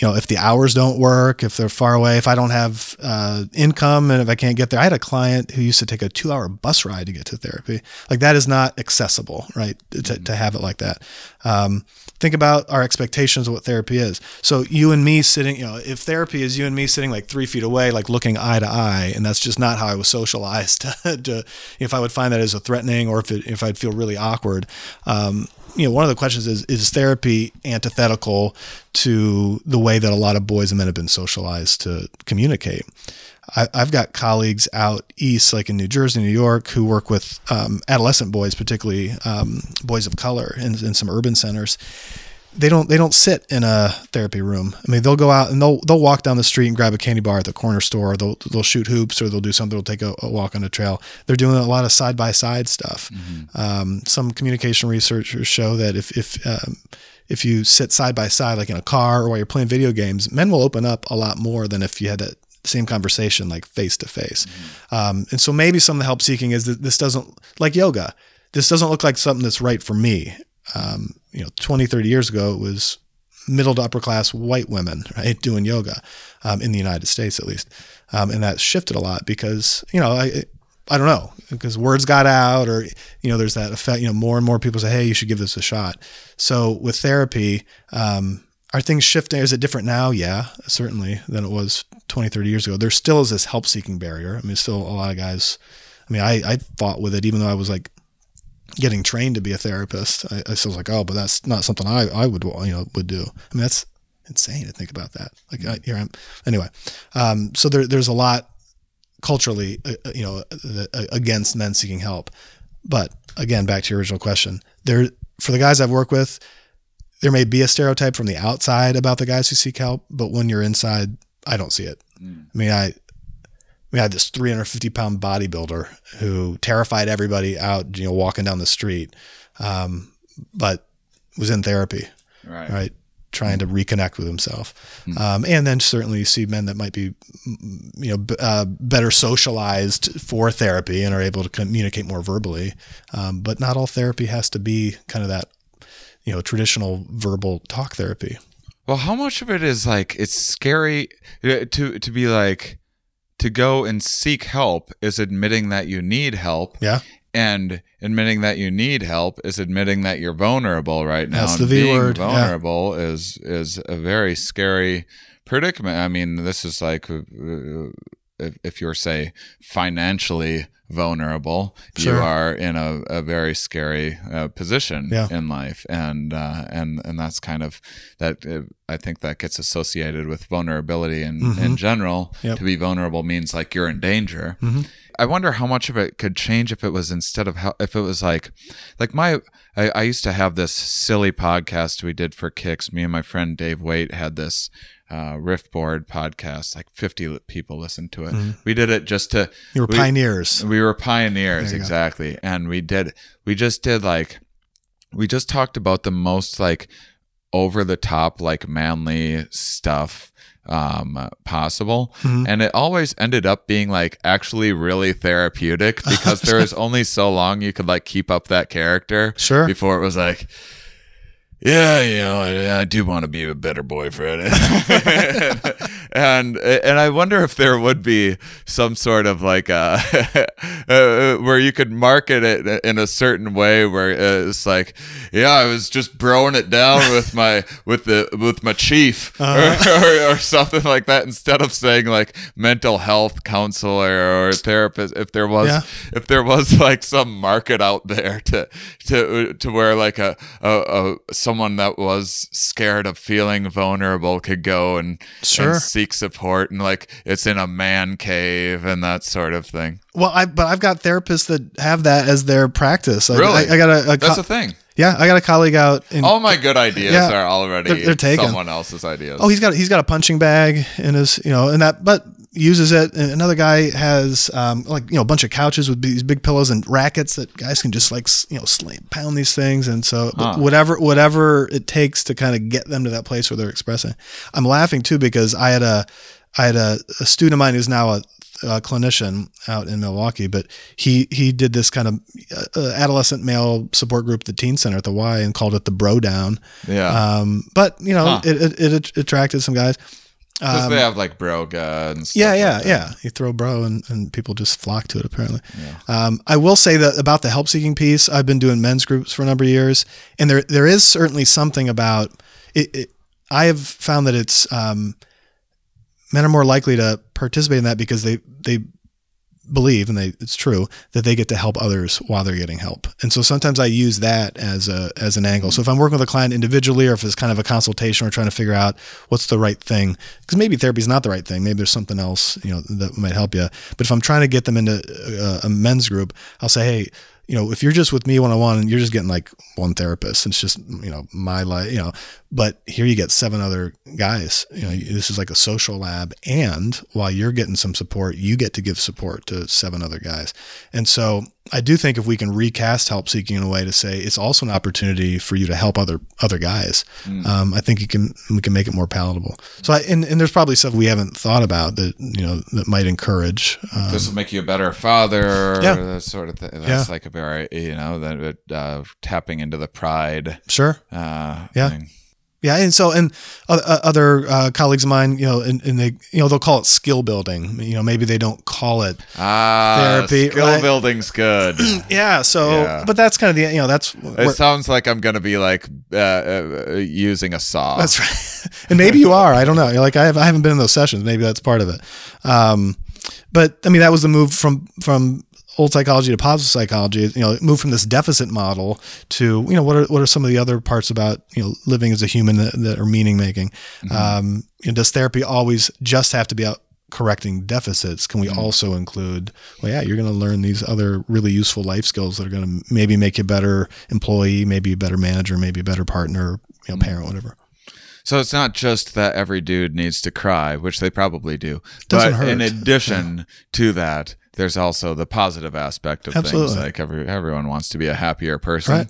you know, if the hours don't work, if they're far away, if I don't have income and if I can't get there. I had a client who used to take a 2-hour bus ride to get to therapy. Like that is not accessible, right? To have it like that. Think about our expectations of what therapy is. So you and me sitting, you know, if therapy is you and me sitting like 3 feet away, like looking eye to eye, and that's just not how I was socialized to, if I would find that as a threatening or if I'd feel really awkward. You know, one of the questions is therapy antithetical to the way that a lot of boys and men have been socialized to communicate? I've got colleagues out east, like in New Jersey, New York, who work with adolescent boys, particularly boys of color in some urban centers. They don't sit in a therapy room. I mean, they'll go out and they'll walk down the street and grab a candy bar at the corner store. They'll shoot hoops or they'll do something. They'll take a walk on a trail. They're doing a lot of side-by-side stuff. Mm-hmm. Some communication researchers show that if you sit side-by-side, like in a car or while you're playing video games, men will open up a lot more than if you had that same conversation, like face-to-face. Mm-hmm. And so maybe some of the help seeking is that this doesn't, like yoga, this doesn't look like something that's right for me. 20, 30 years ago, it was middle to upper class white women, right, doing yoga, in the United States at least. And that shifted a lot because, you know, I don't know, because words got out or, you know, there's that effect, you know, more and more people say, hey, you should give this a shot. So with therapy, are things shifting? Is it different now? Yeah, certainly than it was 20, 30 years ago. There still is this help seeking barrier. I mean, still a lot of guys, I mean, I fought with it, even though I was like, getting trained to be a therapist. I still was like, oh, but that's not something I would do. I mean, that's insane to think about that. Like here I am. Anyway. So there's a lot culturally, against men seeking help. But again, back to your original question there, for the guys I've worked with, there may be a stereotype from the outside about the guys who seek help, but when you're inside, I don't see it. Mm. I mean, I had this 350-pound bodybuilder who terrified everybody out, you know, walking down the street, but was in therapy, right? Trying to reconnect with himself. Mm-hmm. And then certainly you see men that might be, better socialized for therapy and are able to communicate more verbally. But not all therapy has to be kind of that, traditional verbal talk therapy. Well, how much of it is like, it's scary to be like, to go and seek help is admitting that you need help. Yeah. And admitting that you need help is admitting that you're vulnerable right now. That's the V word. Being vulnerable is a very scary predicament. I mean, this is like if you're, say, financially vulnerable, sure, you are in a very scary position, yeah, in life, and that's kind of that. I think that gets associated with vulnerability in general. Yep. To be vulnerable means like you're in danger. Mm-hmm. I wonder how much of it could change if it was I used to have this silly podcast we did for kicks. Me and my friend Dave Waite had this riff board podcast, like 50 people listened to it. Mm-hmm. We did it just to... You were pioneers. We were pioneers, exactly. Go. And we just talked about the most like over the top, like manly stuff possible. Mm-hmm. And it always ended up being like actually really therapeutic because there was only so long you could like keep up that character, sure, before it was like... Yeah, I do want to be a better boyfriend. and I wonder if there would be some sort of like where you could market it in a certain way where it's like, yeah, I was just broing it down with my chief, uh-huh, or something like that, instead of saying like mental health counselor or therapist. If there was like some market out there to where like someone that was scared of feeling vulnerable could go and, sure, and see seeks support, and like it's in a man cave and that sort of thing. Well, I've got therapists that have that as their practice. Really? I got that's a thing. Yeah, I got a colleague out. All my good ideas are already they're taken. Someone else's ideas. Oh, he's got a punching bag in his, but uses it. And another guy has a bunch of couches with these big pillows and rackets that guys can just slam, pound these things. And so whatever it takes to kind of get them to that place where they're expressing. I'm laughing too because I had a student of mine who's now a clinician out in Milwaukee, but he did this kind of adolescent male support group, the teen center at the Y, and called it the Bro Down. Yeah. It attracted some guys. Because they have like broga and stuff. Yeah. You throw bro and people just flock to it apparently. Yeah. I will say that about the help seeking piece, I've been doing men's groups for a number of years, and there is certainly something about it. I have found that it's men are more likely to participate in that because they believe, and it's true, that they get to help others while they're getting help. And so sometimes I use that as an angle. So if I'm working with a client individually, or if it's kind of a consultation, or trying to figure out what's the right thing, because maybe therapy's not the right thing, maybe there's something else, that might help you. But if I'm trying to get them into a men's group, I'll say, hey, if you're just with me one-on-one and you're just getting like one therapist, it's just, my life, but here you get seven other guys, this is like a social lab. And while you're getting some support, you get to give support to seven other guys. And so I do think if we can recast help seeking in a way to say, it's also an opportunity for you to help other guys. Mm. I think we can make it more palatable. So and there's probably stuff we haven't thought about that, that might encourage, this will make you a better father. Yeah. That sort of thing. That's like a very, tapping into the pride. Sure. Thing. Yeah. And so, and other colleagues of mine, and they, they'll call it skill building. Maybe they don't call it therapy. Skill building's good. Yeah. So, but that's kind of the, that's. It sounds like I'm going to be like using a saw. That's right. And maybe you are. I don't know. I haven't been in those sessions. Maybe that's part of it. But I mean, that was the move from old psychology to positive psychology, move from this deficit model to, what are some of the other parts about, living as a human that are meaning making? Mm-hmm. Does therapy always just have to be out correcting deficits? Can we also include, you're going to learn these other really useful life skills that are going to maybe make you a better employee, maybe a better manager, maybe a better partner, parent, whatever. So it's not just that every dude needs to cry, which they probably do. Doesn't hurt. In addition to that, there's also the positive aspect of Absolutely. Things like everyone wants to be a happier person. Right.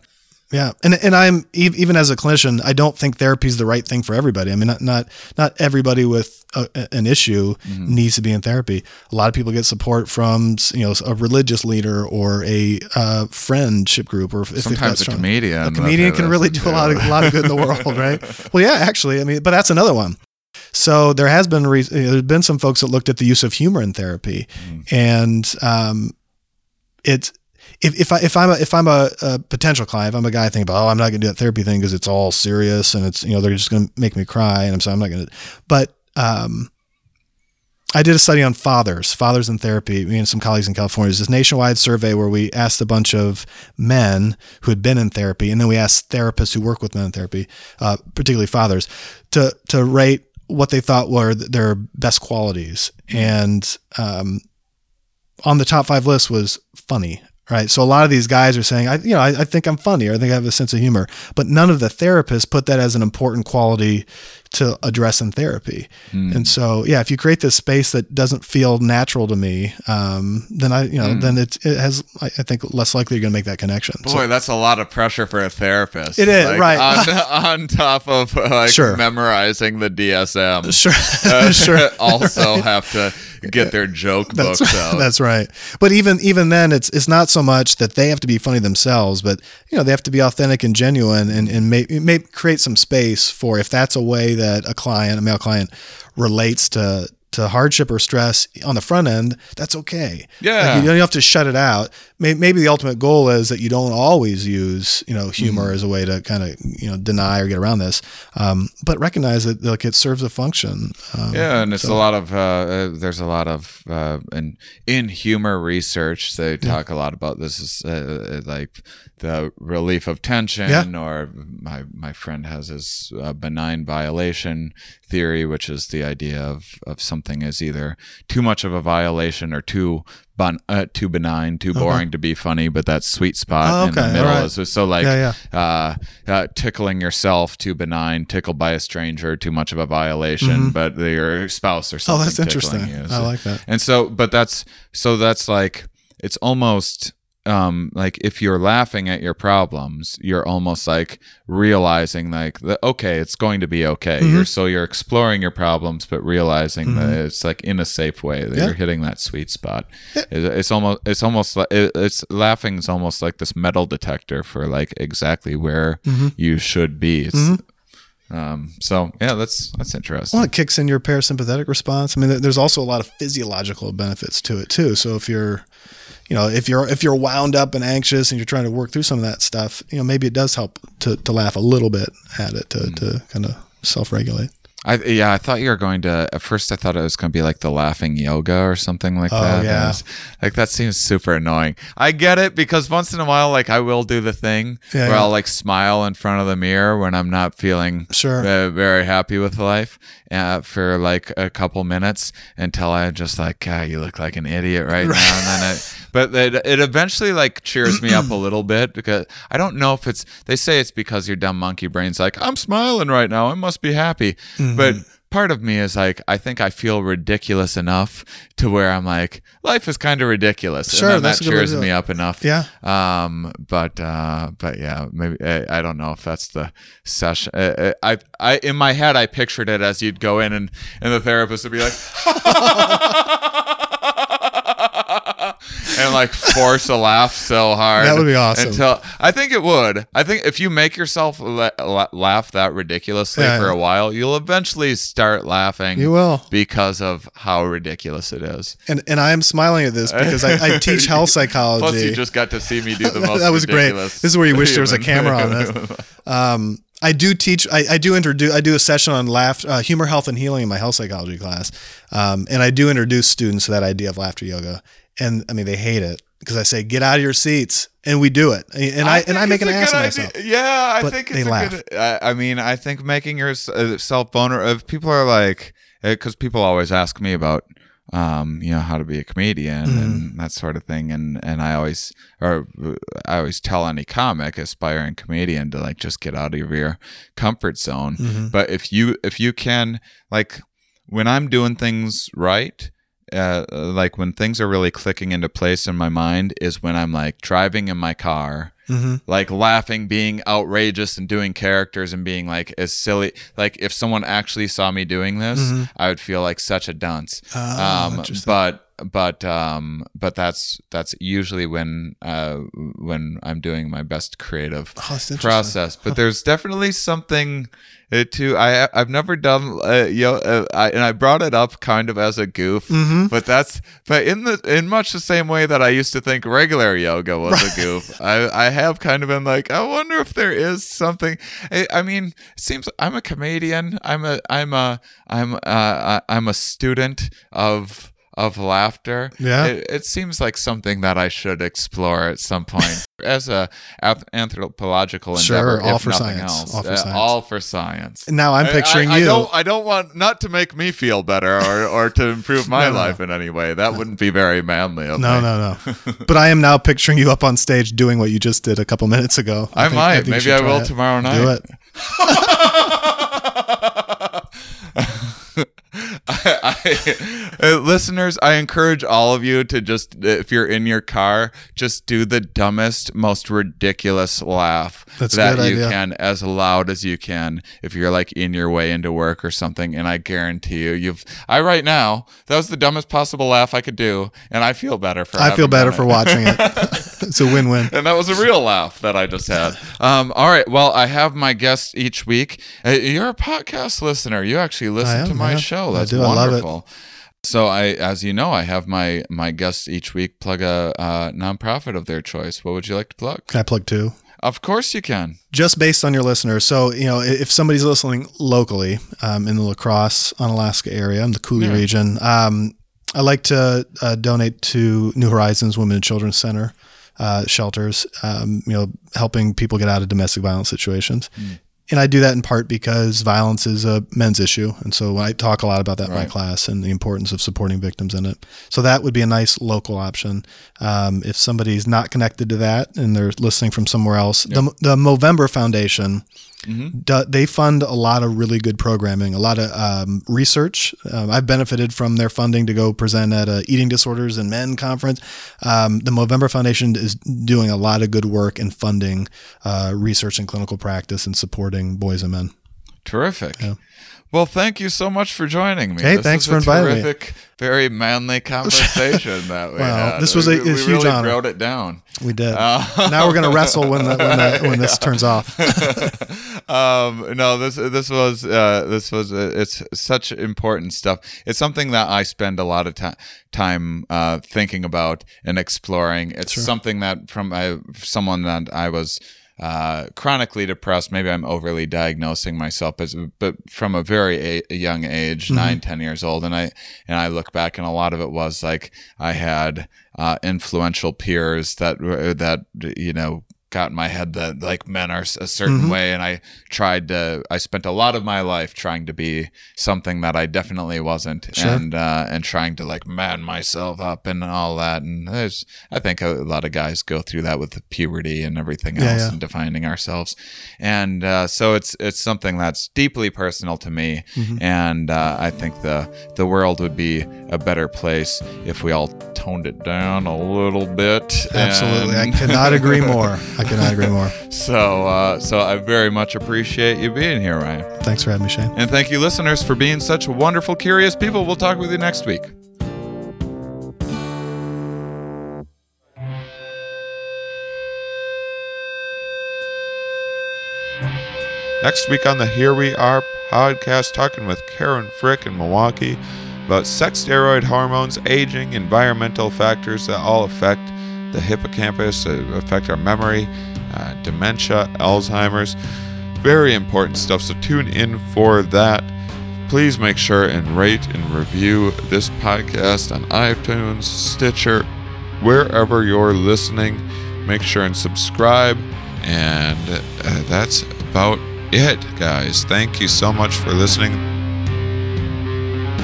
Yeah. And I'm even as a clinician, I don't think therapy is the right thing for everybody. I mean, not everybody with an issue mm-hmm. needs to be in therapy. A lot of people get support from, a religious leader or a friendship group, or sometimes a comedian. A comedian can really do a lot of good in the world, right? Well, yeah, actually, I mean, but that's another one. So there has been some folks that looked at the use of humor in therapy, and it's if I'm a potential client, if I'm a guy thinking about, I'm not going to do that therapy thing because it's all serious and it's they're just going to make me cry, and I'm not going to. But I did a study on fathers in therapy. Me and some colleagues in California. It was this nationwide survey where we asked a bunch of men who had been in therapy, and then we asked therapists who work with men in therapy, particularly fathers, to rate what they thought were their best qualities. And on the top 5 list was funny, right? So a lot of these guys are saying, I think I'm funny, or I think I have a sense of humor, but none of the therapists put that as an important quality to address in therapy. Mm. And so, if you create this space that doesn't feel natural to me, then it has, I think, less likely you're going to make that connection. Boy, so, that's a lot of pressure for a therapist. It is, right. On top of memorizing the DSM. Sure. Sure. Also right. Have to get their joke books out. That's right. But even then, it's not so much that they have to be funny themselves, but, they have to be authentic and genuine and may create some space for, if that's a way that a male client relates to hardship or stress on the front end, that's okay. Yeah. Like you don't have to shut it out. maybe the ultimate goal is that you don't always use, you know, humor as a way to kind of, you know, deny or get around this, but recognize that, like, it serves a function. And it's a lot of there's a lot of in humor research they talk a lot about this is like the relief of tension, or my friend has his benign violation theory, which is the idea of something is either too much of a violation or too benign, too boring to be funny, but that sweet spot in the middle is so, like, tickling yourself, too benign, tickled by a stranger, too much of a violation, but your spouse or something. Oh, that's interesting. You, so. I like that. And so, but that's like, it's almost like if you're laughing at your problems, you're almost like realizing, like, okay, it's going to be okay. You're exploring your problems, but realizing that it's, like, in a safe way that you're hitting that sweet spot. It's almost like laughing is almost like this metal detector for, like, exactly where you should be. It's, that's interesting. Well, it kicks in your parasympathetic response. I mean, there's also a lot of physiological benefits to it too. So if you're, you know, if you're wound up and anxious and you're trying to work through some of that stuff, you know, maybe it does help to laugh a little bit at it to kind of self-regulate. I thought you were going to, at first I thought it was going to be like the laughing yoga or something like that. Oh, yeah. Like, that seems super annoying. I get it, because once in a while, like, I will do the thing where I'll, like, smile in front of the mirror when I'm not feeling very happy with life for, like, a couple minutes, until I'm just like, God, you look like an idiot right now. And then it eventually, like, cheers me up a little bit, because I don't know if it's, they say it's because your dumb monkey brain's like, I'm smiling right now, I must be happy. But part of me is like, I think I feel ridiculous enough to where I'm like, life is kind of ridiculous. And that cheers me up enough. Yeah. But yeah, maybe I don't know if that's the session. I in my head, I pictured it as you'd go in and the therapist would be like, and, like, force a laugh so hard. That would be awesome. I think if you make yourself laugh that ridiculously for a while, you'll eventually start laughing. You will, because of how ridiculous it is. And I am smiling at this because I teach health psychology. Plus, you just got to see me do the most. That was great. This is where you wish there was a camera on this. I do teach. I do a session on laughter, humor, health, and healing in my health psychology class, and I do introduce students to that idea of laughter yoga. And I mean, they hate it, because I say, get out of your seats, and we do it. And I make an ass of myself. Yeah, I think it's a good. I mean, I think making yourself vulnerable. People are like, because people always ask me about, you know, how to be a comedian and that sort of thing. And I always tell any comic, aspiring comedian, to, like, just get out of your comfort zone. But if you can, like, when I'm doing things right, like, when things are really clicking into place in my mind is when I'm, like, driving in my car, like, laughing, being outrageous and doing characters and being, like, as silly. Like, if someone actually saw me doing this, I would feel like such a dunce. But that's usually when I'm doing my best creative process. But there's definitely something to I've never done and I brought it up kind of as a goof, but in much the same way that I used to think regular yoga was a goof, I have kind of been like, I wonder if there is something. I mean, it seems I'm a comedian. I'm a student of laughter. It seems like something that I should explore at some point as a anthropological endeavor, all if for nothing science. Else. All for science. Now I'm picturing you. I don't want not to make me feel better or to improve my life in any way. That wouldn't be very manly of me. No. But I am now picturing you up on stage doing what you just did a couple minutes ago. I might. Maybe I will tomorrow night. Do it. Listeners, I encourage all of you to just, if you're in your car, just do the dumbest, most ridiculous laugh can, as loud as you can, if you're, like, in your way into work or something. And I guarantee you, right now, that was the dumbest possible laugh I could do, and I feel better for watching it. It's a win-win. And that was a real laugh that I just had. All right. Well, I have my guest each week. You're a podcast listener. You actually listen to my show. That's wonderful. I love it. So as you know, I have my guests each week plug a nonprofit of their choice. What would you like to plug? Can I plug two? Of course you can. Just based on your listeners. So, you know, if somebody's listening locally in the La Crosse, Onalaska area, in the Cooley region, I like to donate to New Horizons Women and Children's Center shelters, you know, helping people get out of domestic violence situations. Mm. And I do that in part because violence is a men's issue. And so I talk a lot about that in my class and the importance of supporting victims in it. So that would be a nice local option. If somebody's not connected to that and they're listening from somewhere else, the Movember Foundation, they fund a lot of really good programming, a lot of research. I've benefited from their funding to go present at a Eating Disorders in Men conference. The Movember Foundation is doing a lot of good work in funding research and clinical practice and supporting boys and men. Terrific. Yeah. Well, thank you so much for joining me. Hey, thanks for inviting me. Terrific, very manly conversation that we had. This was a huge really honor. We wrote it down. We did. Now we're going to wrestle when this turns off. No, this was it's such important stuff. It's something that I spend a lot of time thinking about and exploring. It's something that someone that I was chronically depressed, maybe I'm overly diagnosing myself but from a very young age, 9-10 years old, and I look back and a lot of it was like I had influential peers that you know got in my head that like men are a certain way, and I spent a lot of my life trying to be something that I definitely wasn't, and trying to like man myself up and all that. And I think a lot of guys go through that with the puberty and everything else and defining ourselves. And so it's something that's deeply personal to me, and I think the world would be a better place if we all toned it down a little bit. Absolutely. I cannot agree more. So I very much appreciate you being here, Ryan. Thanks for having me, Shane. And thank you, listeners, for being such wonderful, curious people. We'll talk with you next week. Next week on the Here We Are podcast, talking with Karen Frick in Milwaukee about sex, steroid hormones, aging, environmental factors that all affect the hippocampus, affect our memory, dementia, Alzheimer's. Very important stuff, so tune in for that. Please make sure and rate and review this podcast on iTunes, Stitcher, wherever you're listening. Make sure and subscribe, and that's about it, guys. Thank you so much for listening.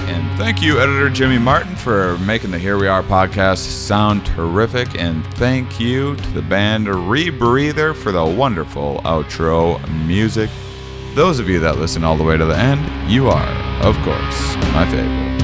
And thank you, editor Jimmy Martin, for making the Here We Are podcast sound terrific. And thank you to the band Rebreather for the wonderful outro music. Those of you that listen all the way to the end, you are, of course, my favorite.